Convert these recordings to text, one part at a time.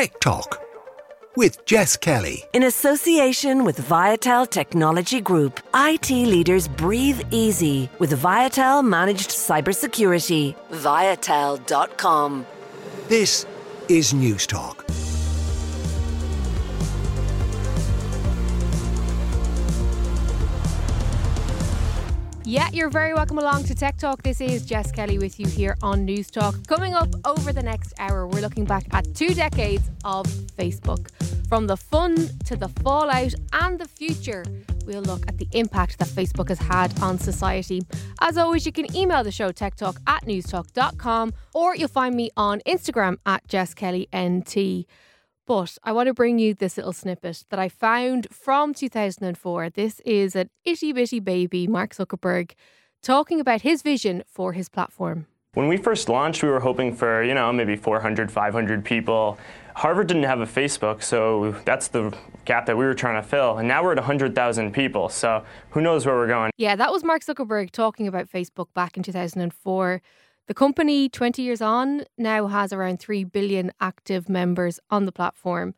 Tech Talk with Jess Kelly. In association with Viatel Technology Group, IT leaders breathe easy with Viatel Managed Cybersecurity. Viatel.com. This is News Talk. Yeah, you're very welcome along to Tech Talk. This is Jess Kelly with you here on News Talk. Coming up over the next hour, we're looking back at 2 decades of Facebook. From the fun to the fallout and the future, we'll look at the impact that Facebook has had on society. As always, you can email the show, techtalk@newstalk.com, or you'll find me on Instagram at JessKellyNT. But I want to bring you this little snippet that I found from 2004. This is an itty-bitty baby, Mark Zuckerberg, talking about his vision for his platform. When we first launched, we were hoping for, maybe 400, 500 people. Harvard didn't have a Facebook, so that's the gap that we were trying to fill. And now we're at 100,000 people, so who knows where we're going. Yeah, that was Mark Zuckerberg talking about Facebook back in 2004. The company, 20 years on, now has around 3 billion active members on the platform.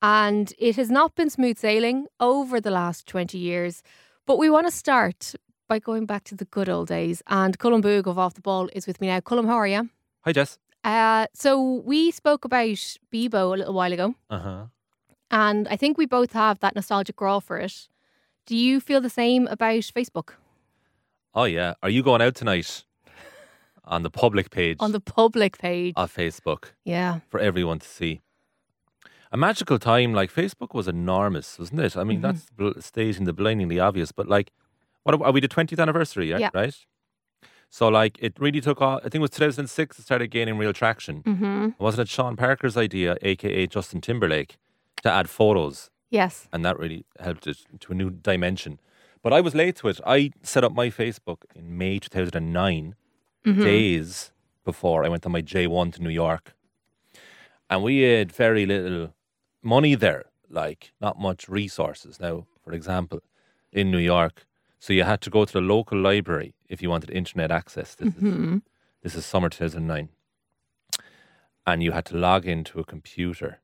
And it has not been smooth sailing over the last 20 years. But we want to start by going back to the good old days. And Colm Boohig of Off The Ball is with me now. Colm, how are you? Hi, Jess. So we spoke about Bebo a little while ago. And I think we both have that nostalgic growl for it. Do you feel the same about Facebook? Oh, yeah. Are you going out tonight? On the public page. On the public page. Of Facebook. Yeah. For everyone to see. A magical time, like Facebook was enormous, wasn't it? I mean, that's stating the blindingly obvious, but like, what are we, the 20th anniversary, yeah? Right? So like, it really took off. I think it was 2006 it started gaining real traction. Wasn't it Sean Parker's idea, a.k.a. Justin Timberlake, to add photos? Yes. And that really helped it to a new dimension. But I was late to it. I set up my Facebook in May 2009. Days before I went on my J1 to New York, and we had very little money there, like not much resources. Now, for example, in New York, so you had to go to the local library if you wanted internet access. This is summer 2009, and you had to log into a computer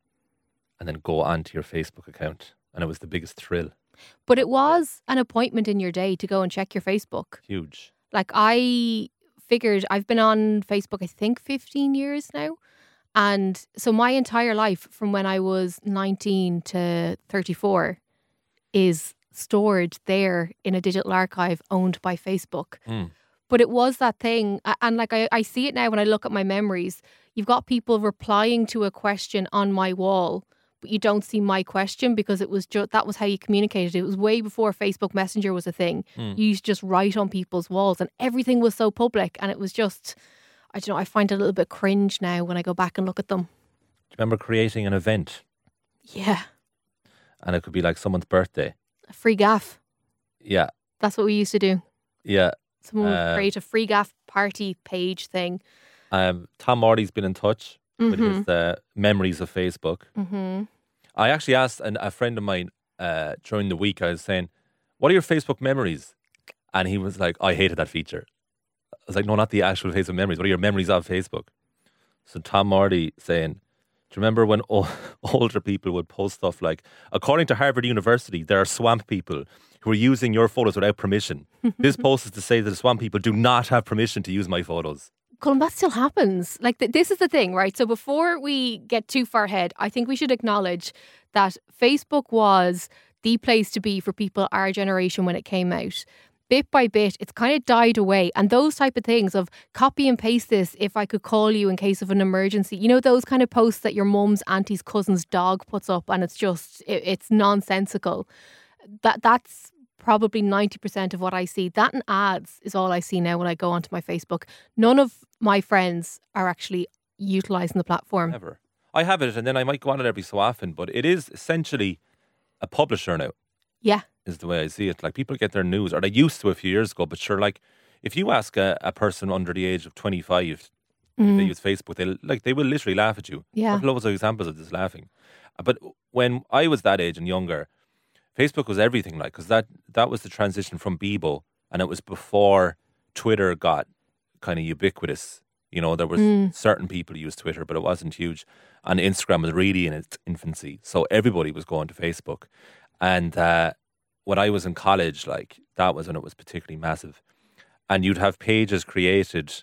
and then go onto your Facebook account, and it was the biggest thrill. But it was an appointment in your day to go and check your Facebook. Huge. Like I've been on Facebook, I think, 15 years now. And so my entire life from when I was 19 to 34 is stored there in a digital archive owned by Facebook. But it was that thing. And like I see it now when I look at my memories. You've got people replying to a question on my wall, but you don't see my question because it was that was how you communicated. It was way before Facebook Messenger was a thing. You used to just write on people's walls and everything was so public. And it was just, I don't know, I find it a little bit cringe now when I go back and look at them. Do you remember creating an event? Yeah. And it could be like someone's birthday. A free gaff. Yeah. That's what we used to do. Yeah. Someone would create a free gaff party page thing. Tom Morty's been in touch with his memories of Facebook. I actually asked a friend of mine during the week, I was saying, what are your Facebook memories? And he was like, I hated that feature. I was like, no, not the actual Facebook memories. What are your memories of Facebook? So Tom Morty saying, do you remember when older people would post stuff like, according to Harvard University, there are swamp people who are using your photos without permission. This post is to say that the swamp people do not have permission to use my photos. Colm, that still happens. Like, this is the thing, right? So before we get too far ahead, I think we should acknowledge that Facebook was the place to be for people our generation when it came out. Bit by bit, it's kind of died away. And those type of things of copy and paste this if I could call you in case of an emergency. You know, those kind of posts that your mum's, auntie's, cousin's dog puts up and it's just, it's nonsensical. That's probably 90% of what I see. That and ads is all I see now when I go onto my Facebook. None of my friends are actually utilising the platform. Never. I have it and then I might go on it every so often, but it is essentially a publisher now. Yeah. Is the way I see it. Like people get their news, or they used to a few years ago, but sure, like if you ask a person under the age of 25 if they use Facebook, they will literally laugh at you. Yeah. There's loads of examples of this laughing. But when I was that age and younger, Facebook was everything, like, because that was the transition from Bebo, and it was before Twitter got kind of ubiquitous You know, there was certain people who used Twitter, but it wasn't huge. And Instagram was really in its infancy. So everybody was going to Facebook. And when I was in college, like, that was when it was particularly massive. And you'd have pages created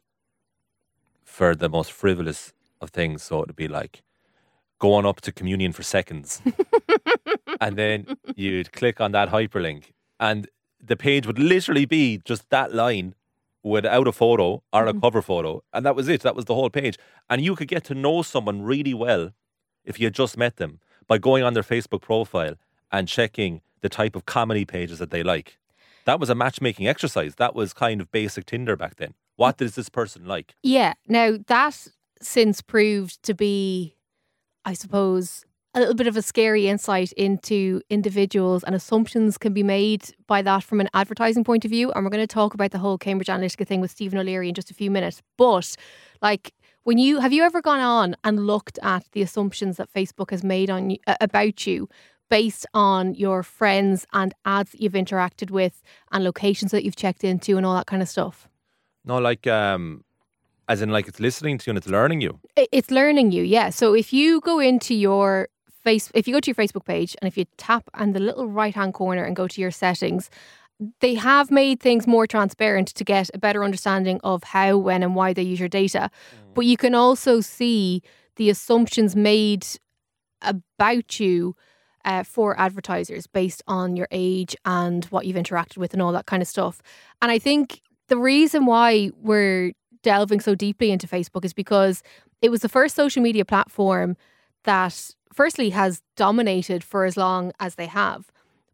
for the most frivolous of things. So it'd be like, going up to communion for seconds. And then you'd click on that hyperlink. And the page would literally be just that line without a photo or a cover photo. And that was it. That was the whole page. And you could get to know someone really well if you had just met them by going on their Facebook profile and checking the type of comedy pages that they like. That was a matchmaking exercise. That was kind of basic Tinder back then. What does this person like? Yeah. Now, that's since proved to be, I suppose, a little bit of a scary insight into individuals, and assumptions can be made by that from an advertising point of view. And we're going to talk about the whole Cambridge Analytica thing with Stephen O'Leary in just a few minutes. But like, when you have you ever gone on and looked at the assumptions that Facebook has made on you, about you, based on your friends and ads that you've interacted with and locations that you've checked into and all that kind of stuff? No, like, as in like it's listening to you and it's learning you. It's learning you, yeah. So if you go into your if you go to your Facebook page and if you tap on the little right-hand corner and go to your settings, they have made things more transparent to get a better understanding of how, when and why they use your data. But you can also see the assumptions made about you for advertisers based on your age and what you've interacted with and all that kind of stuff. And I think the reason why we're delving so deeply into Facebook is because it was the first social media platform that firstly has dominated for as long as they have,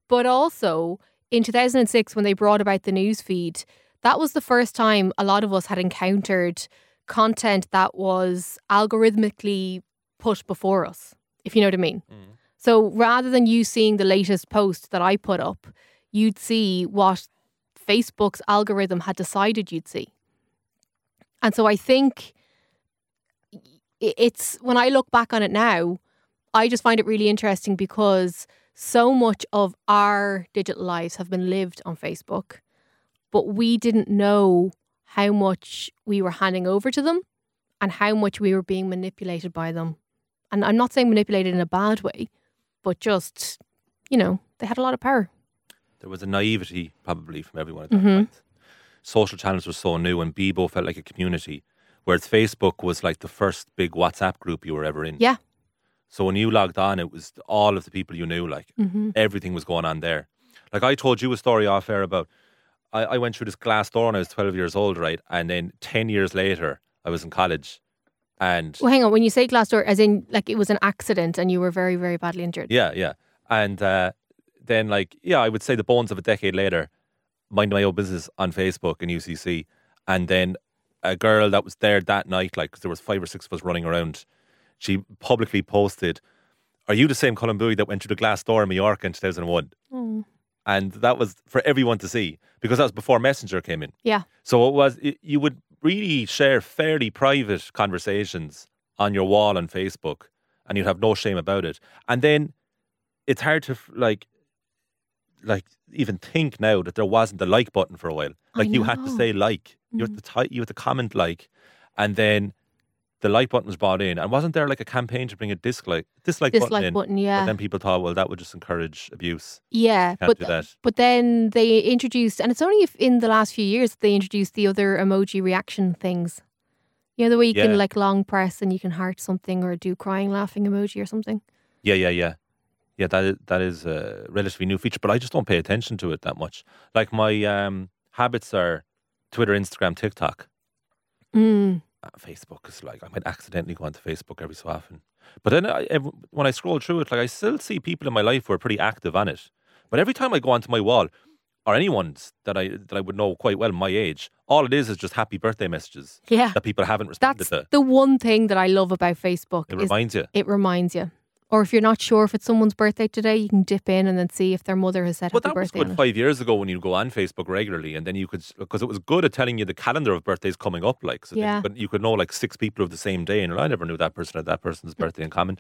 but also in 2006 when they brought about the newsfeed, that was the first time a lot of us had encountered content that was algorithmically put before us, if you know what I mean. So rather than you seeing the latest post that I put up, you'd see what Facebook's algorithm had decided you'd see. And so I think it's, when I look back on it now, I just find it really interesting because so much of our digital lives have been lived on Facebook, but we didn't know how much we were handing over to them and how much we were being manipulated by them. And I'm not saying manipulated in a bad way, but just, you know, they had a lot of power. There was a naivety probably from everyone at that point. Social channels were so new and Bebo felt like a community, whereas Facebook was like the first big WhatsApp group you were ever in. Yeah. So when you logged on, it was all of the people you knew, like everything was going on there. Like I told you a story off air about, I went through this glass door when I was 12 years old, right? And then 10 years later, I was in college. And well, hang on, when you say glass door, as in like it was an accident and you were very, very badly injured. Yeah, yeah. And then like, yeah, I would say the bones of a decade later, mind my own business on Facebook and UCC. And then a girl that was there that night, like, because there was 5 or 6 of us running around, she publicly posted, "Are you the same Colm Boohig that went through the glass door in Mallorca in 2001? And that was for everyone to see, because that was before Messenger came in. Yeah. So it was, you would really share fairly private conversations on your wall on Facebook and you'd have no shame about it. And then it's hard to like even think now that there wasn't a like button for a while. Like you had to say like, you had to comment like, and then the like button was brought in. And wasn't there like a campaign to bring a dislike button in? Yeah. But then people thought, well, that would just encourage abuse. Yeah. But then they introduced, and it's only in the last few years, they introduced the other emoji reaction things. You know, the way you can like long press and you can heart something or do crying, laughing emoji or something. Yeah, that is a relatively new feature, but I just don't pay attention to it that much. Like my habits are Twitter, Instagram, TikTok. Facebook is like, I might accidentally go onto Facebook every so often. But then when I scroll through it, like I still see people in my life who are pretty active on it. But every time I go onto my wall, or anyone's that I would know quite well my age, all it is just happy birthday messages that people haven't responded to. That's the one thing that I love about Facebook. It reminds you. Or if you're not sure if it's someone's birthday today, you can dip in and then see if their mother has said happy birthday. But that was good 5 years ago when you go on Facebook regularly, and then you could, because it was good at telling you the calendar of birthdays coming up, like, so but you could know like 6 people of the same day, and I never knew that person had that person's birthday in common.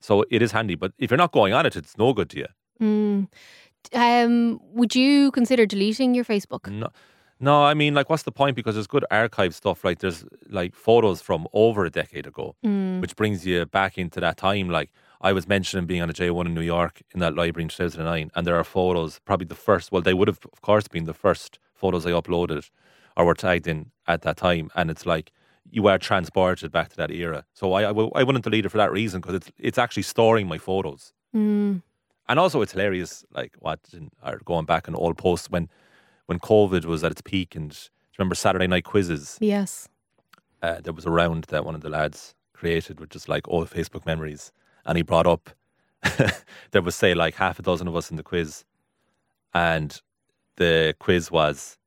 So it is handy, but if you're not going on it, it's no good to you. Would you consider deleting your Facebook? No, No, I mean, like, what's the point? Because there's good archive stuff. Like, there's, like, photos from over a decade ago, which brings you back into that time. Like, I was mentioning being on a J1 in New York in that library in 2009, and there are photos, probably the first, well, they would have, of course, been the first photos I uploaded or were tagged in at that time. And it's like, you are transported back to that era. So I wouldn't delete it for that reason, because it's actually storing my photos. Mm. And also it's hilarious, like, going back on old posts when COVID was at its peak, and do you remember Saturday night quizzes? Yes. There was a round that one of the lads created with just like old Facebook memories, and he brought up, there was say like half a dozen of us in the quiz, and the quiz was,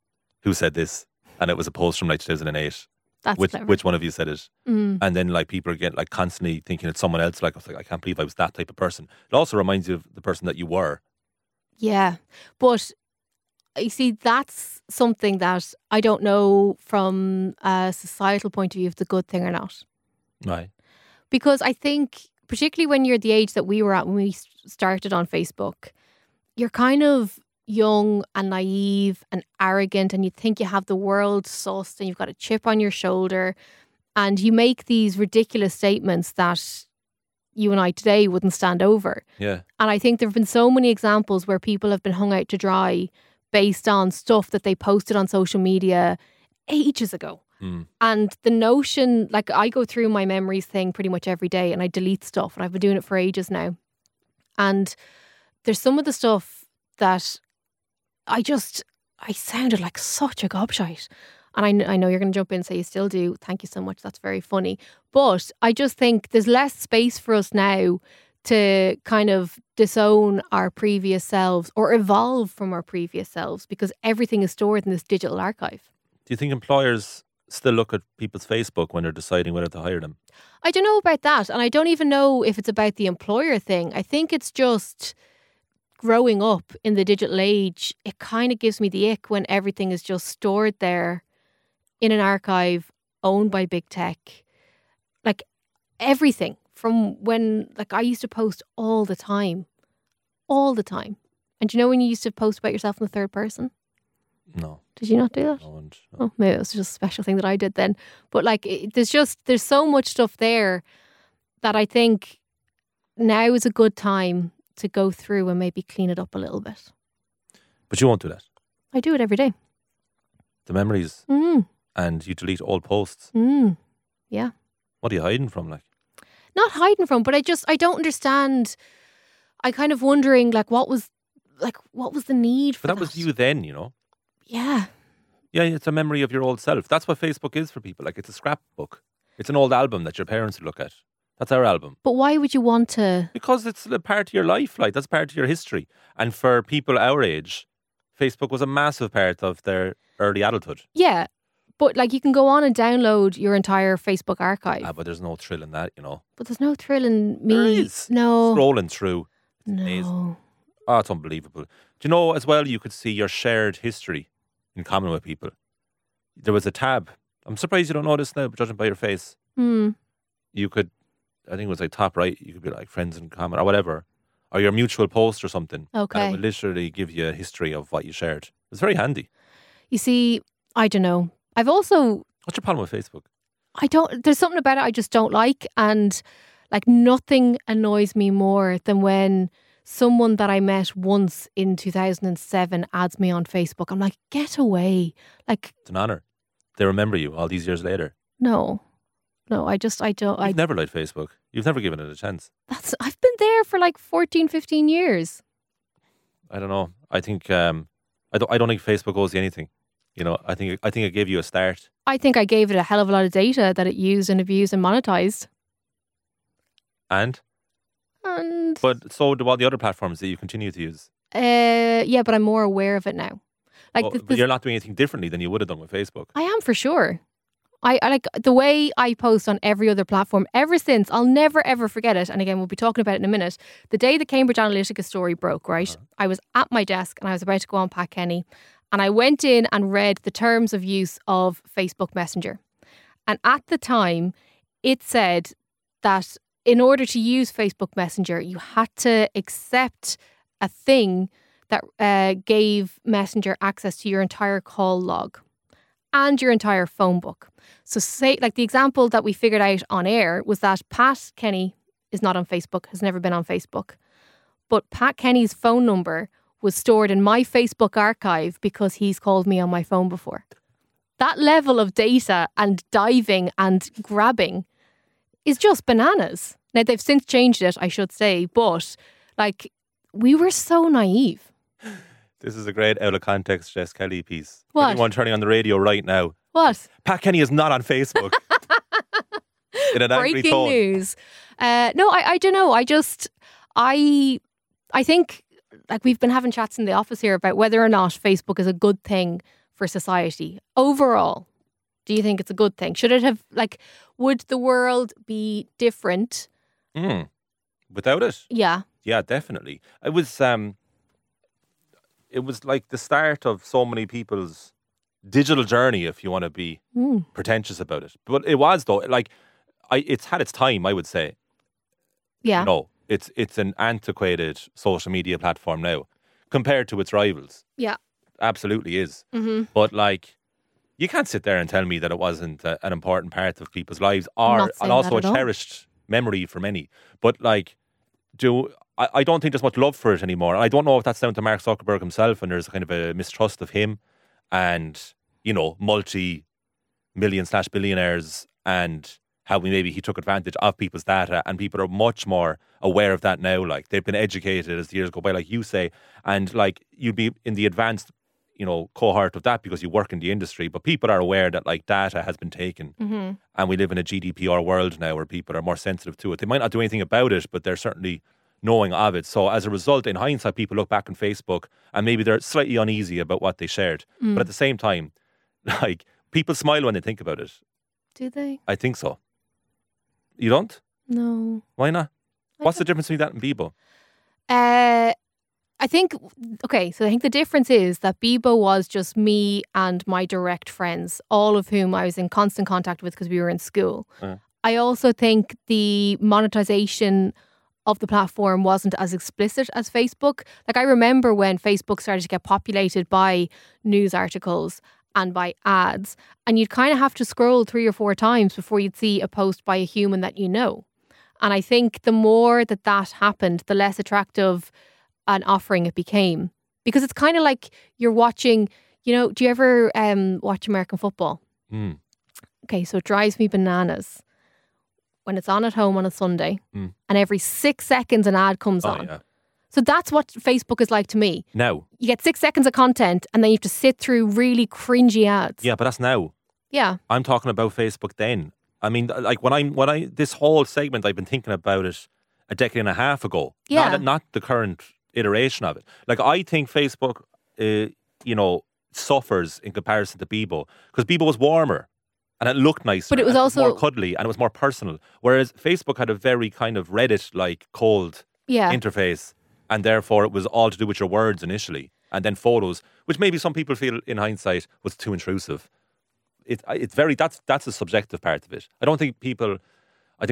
who said this? And it was a post from like 2008. That's which one of you said it? Mm. And then like people are getting like constantly thinking it's someone else. Like, I was like, I can't believe I was that type of person. It also reminds you of the person that you were. Yeah, but... You see, that's something that I don't know from a societal point of view if it's a good thing or not. Right. Because I think, particularly when you're the age that we were at when we started on Facebook, you're kind of young and naive and arrogant, and you think you have the world sussed and you've got a chip on your shoulder, and you make these ridiculous statements that you and I today wouldn't stand over. Yeah. And I think there have been so many examples where people have been hung out to dry based on stuff that they posted on social media ages ago. Mm. And the notion, like, I go through my memories thing pretty much every day and I delete stuff, and I've been doing it for ages now. And there's some of the stuff that I sounded like such a gobshite. And I know you're going to jump in and say you still do. Thank you so much. That's very funny. But I just think there's less space for us now to kind of disown our previous selves or evolve from our previous selves, because everything is stored in this digital archive. Do you think employers still look at people's Facebook when they're deciding whether to hire them? I don't know about that. And I don't even know if it's about the employer thing. I think it's just growing up in the digital age. It kind of gives me the ick when everything is just stored there in an archive owned by big tech. Like, everything. From when, like, I used to post all the time. And do you know when you used to post about yourself in the third person? No. Did you not do that? No. Oh, maybe it was just a special thing that I did then. But like, there's so much stuff there that I think now is a good time to go through and maybe clean it up a little bit. But you won't do that. I do it every day. The memories. Mm. And you delete all posts. Mm. Yeah. What are you hiding from, like? Not hiding from, but I don't understand. I kind of wondering, like, what was the need for that? But that was you then, you know? Yeah. Yeah, it's a memory of your old self. That's what Facebook is for people. Like, it's a scrapbook. It's an old album that your parents would look at. That's our album. But why would you want to? Because it's a part of your life, like, that's part of your history. And for people our age, Facebook was a massive part of their early adulthood. Yeah, but like, you can go on and download your entire Facebook archive. Ah, but there's no thrill in that, you know. But there's no thrill in me. There is. No. Scrolling through. No. Amazing. Oh, it's unbelievable. Do you know as well, you could see your shared history in common with people. There was a tab. I'm surprised you don't know this now, but judging by your face. Mm. You could, I think it was like top right, you could be like friends in common or whatever. Or your mutual post or something. Okay. And it would literally give you a history of what you shared. It was very handy. You see, I don't know. I've also... What's your problem with Facebook? There's something about it I just don't like. And like, nothing annoys me more than when someone that I met once in 2007 adds me on Facebook. I'm like, get away. Like, it's an honour. They remember you all these years later. No, I don't... You've never liked Facebook. You've never given it a chance. I've been there for like 14, 15 years. I don't know. I think... I don't think Facebook owes you anything. You know, I think it gave you a start. I think I gave it a hell of a lot of data that it used and abused and monetized. And but so do all the other platforms that you continue to use. Yeah, but I'm more aware of it now. Like, but you're not doing anything differently than you would have done with Facebook. I am, for sure. I like the way I post on every other platform ever since. I'll never, ever forget it. And again, we'll be talking about it in a minute. The day the Cambridge Analytica story broke, right? Uh-huh. I was at my desk and I was about to go on Pat Kenny. And I went in and read the terms of use of Facebook Messenger. And at the time, it said that in order to use Facebook Messenger, you had to accept a thing that gave Messenger access to your entire call log and your entire phone book. So say, like the example that we figured out on air was that Pat Kenny is not on Facebook, has never been on Facebook. But Pat Kenny's phone number was stored in my Facebook archive because he's called me on my phone before. That level of data and diving and grabbing is just bananas. Now, they've since changed it, I should say, but like, we were so naive. This is a great out of context Jess Kelly piece. What? Anyone turning on the radio right now. What? Pat Kenny is not on Facebook. In an angry tone. Breaking news. No, I don't know. I think like we've been having chats in the office here about whether or not Facebook is a good thing for society. Overall, do you think it's a good thing? Should it have, like, would the world be different? Without it? Yeah. Yeah, definitely. It was like the start of so many people's digital journey, if you want to be pretentious about it. But it was, though, like, it's had its time, I would say. Yeah. No, it's an antiquated social media platform now compared to its rivals. Yeah. Absolutely is. Mm-hmm. But, like, you can't sit there and tell me that it wasn't an important part of people's lives and also a cherished memory for many. But, like, I don't think there's much love for it anymore. I don't know if that's down to Mark Zuckerberg himself and there's kind of a mistrust of him and, you know, multi-million/billionaires and how maybe he took advantage of people's data, and people are much more aware of that now. Like, they've been educated as the years go by, like you say, and like you'd be in the advanced, you know, cohort of that because you work in the industry, but people are aware that like data has been taken and we live in a GDPR world now where people are more sensitive to it. They might not do anything about it, but they're certainly knowing of it. So as a result, in hindsight, people look back on Facebook and maybe they're slightly uneasy about what they shared. But at the same time, like, people smile when they think about it. Do they? I think so. You don't? No. Why not? What's the difference between that and Bebo? I think the difference is that Bebo was just me and my direct friends, all of whom I was in constant contact with because we were in school. I also think the monetization of the platform wasn't as explicit as Facebook. Like, I remember when Facebook started to get populated by news articles and by ads, and you'd kind of have to scroll 3 or 4 times before you'd see a post by a human that you know. And I think the more that happened, the less attractive an offering it became. Because it's kind of like you're watching, you know, do you ever watch American football? Okay, so it drives me bananas when it's on at home on a Sunday and every 6 seconds an ad comes on. Yeah. So that's what Facebook is like to me. Now. You get 6 seconds of content and then you have to sit through really cringy ads. Yeah, but that's now. Yeah. I'm talking about Facebook then. I mean, like when I this whole segment, I've been thinking about it a decade and a half ago. Yeah. Not the current iteration of it. Like, I think Facebook, you know, suffers in comparison to Bebo because Bebo was warmer and it looked nicer. But it was also more cuddly and it was more personal. Whereas Facebook had a very kind of Reddit-like cold interface. And therefore, it was all to do with your words initially and then photos, which maybe some people feel in hindsight was too intrusive. That's a subjective part of it. I think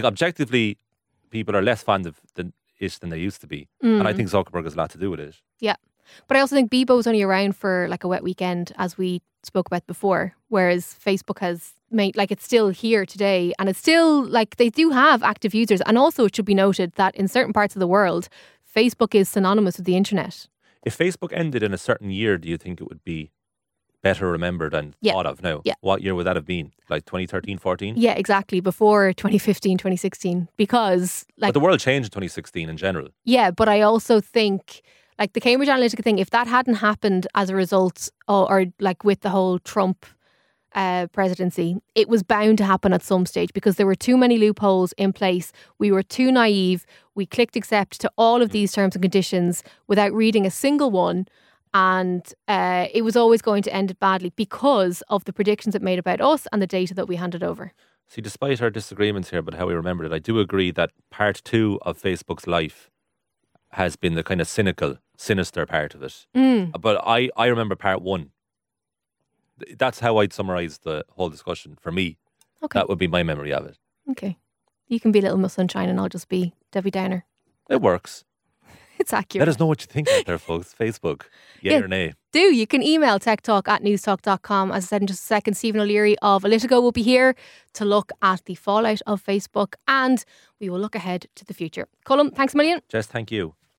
objectively, people are less fond of it than they used to be. And I think Zuckerberg has a lot to do with it. Yeah. But I also think Bebo was only around for like a wet weekend, as we spoke about before, whereas Facebook has made, like, it's still here today and it's still like they do have active users. And also, it should be noted that in certain parts of the world, Facebook is synonymous with the internet. If Facebook ended in a certain year, do you think it would be better remembered and thought of now? Yeah. What year would that have been? Like 2013, 14? Yeah, exactly. Before 2015, 2016. Because, like, but the world changed in 2016 in general. Yeah, but I also think, like, the Cambridge Analytica thing, if that hadn't happened as a result or like with the whole Trump presidency, it was bound to happen at some stage because there were too many loopholes in place. We were too naive. We clicked accept to all of these terms and conditions without reading a single one, and it was always going to end badly because of the predictions it made about us and the data that we handed over. See, despite our disagreements here about how we remembered it, I do agree that part two of Facebook's life has been the kind of cynical, sinister part of it. But I remember part one. That's how I'd summarise the whole discussion for me. Okay. That would be my memory of it. Okay. You can be Little Miss Sunshine and I'll just be Debbie Downer. It works. It's accurate. Let us know what you think out there, folks. Facebook, yay or nay. Do. You can email techtalk@newstalk.com. As I said in just a second, Stephen O'Leary of Alytico will be here to look at the fallout of Facebook, and we will look ahead to the future. Colm, thanks a million. Jess, thank you.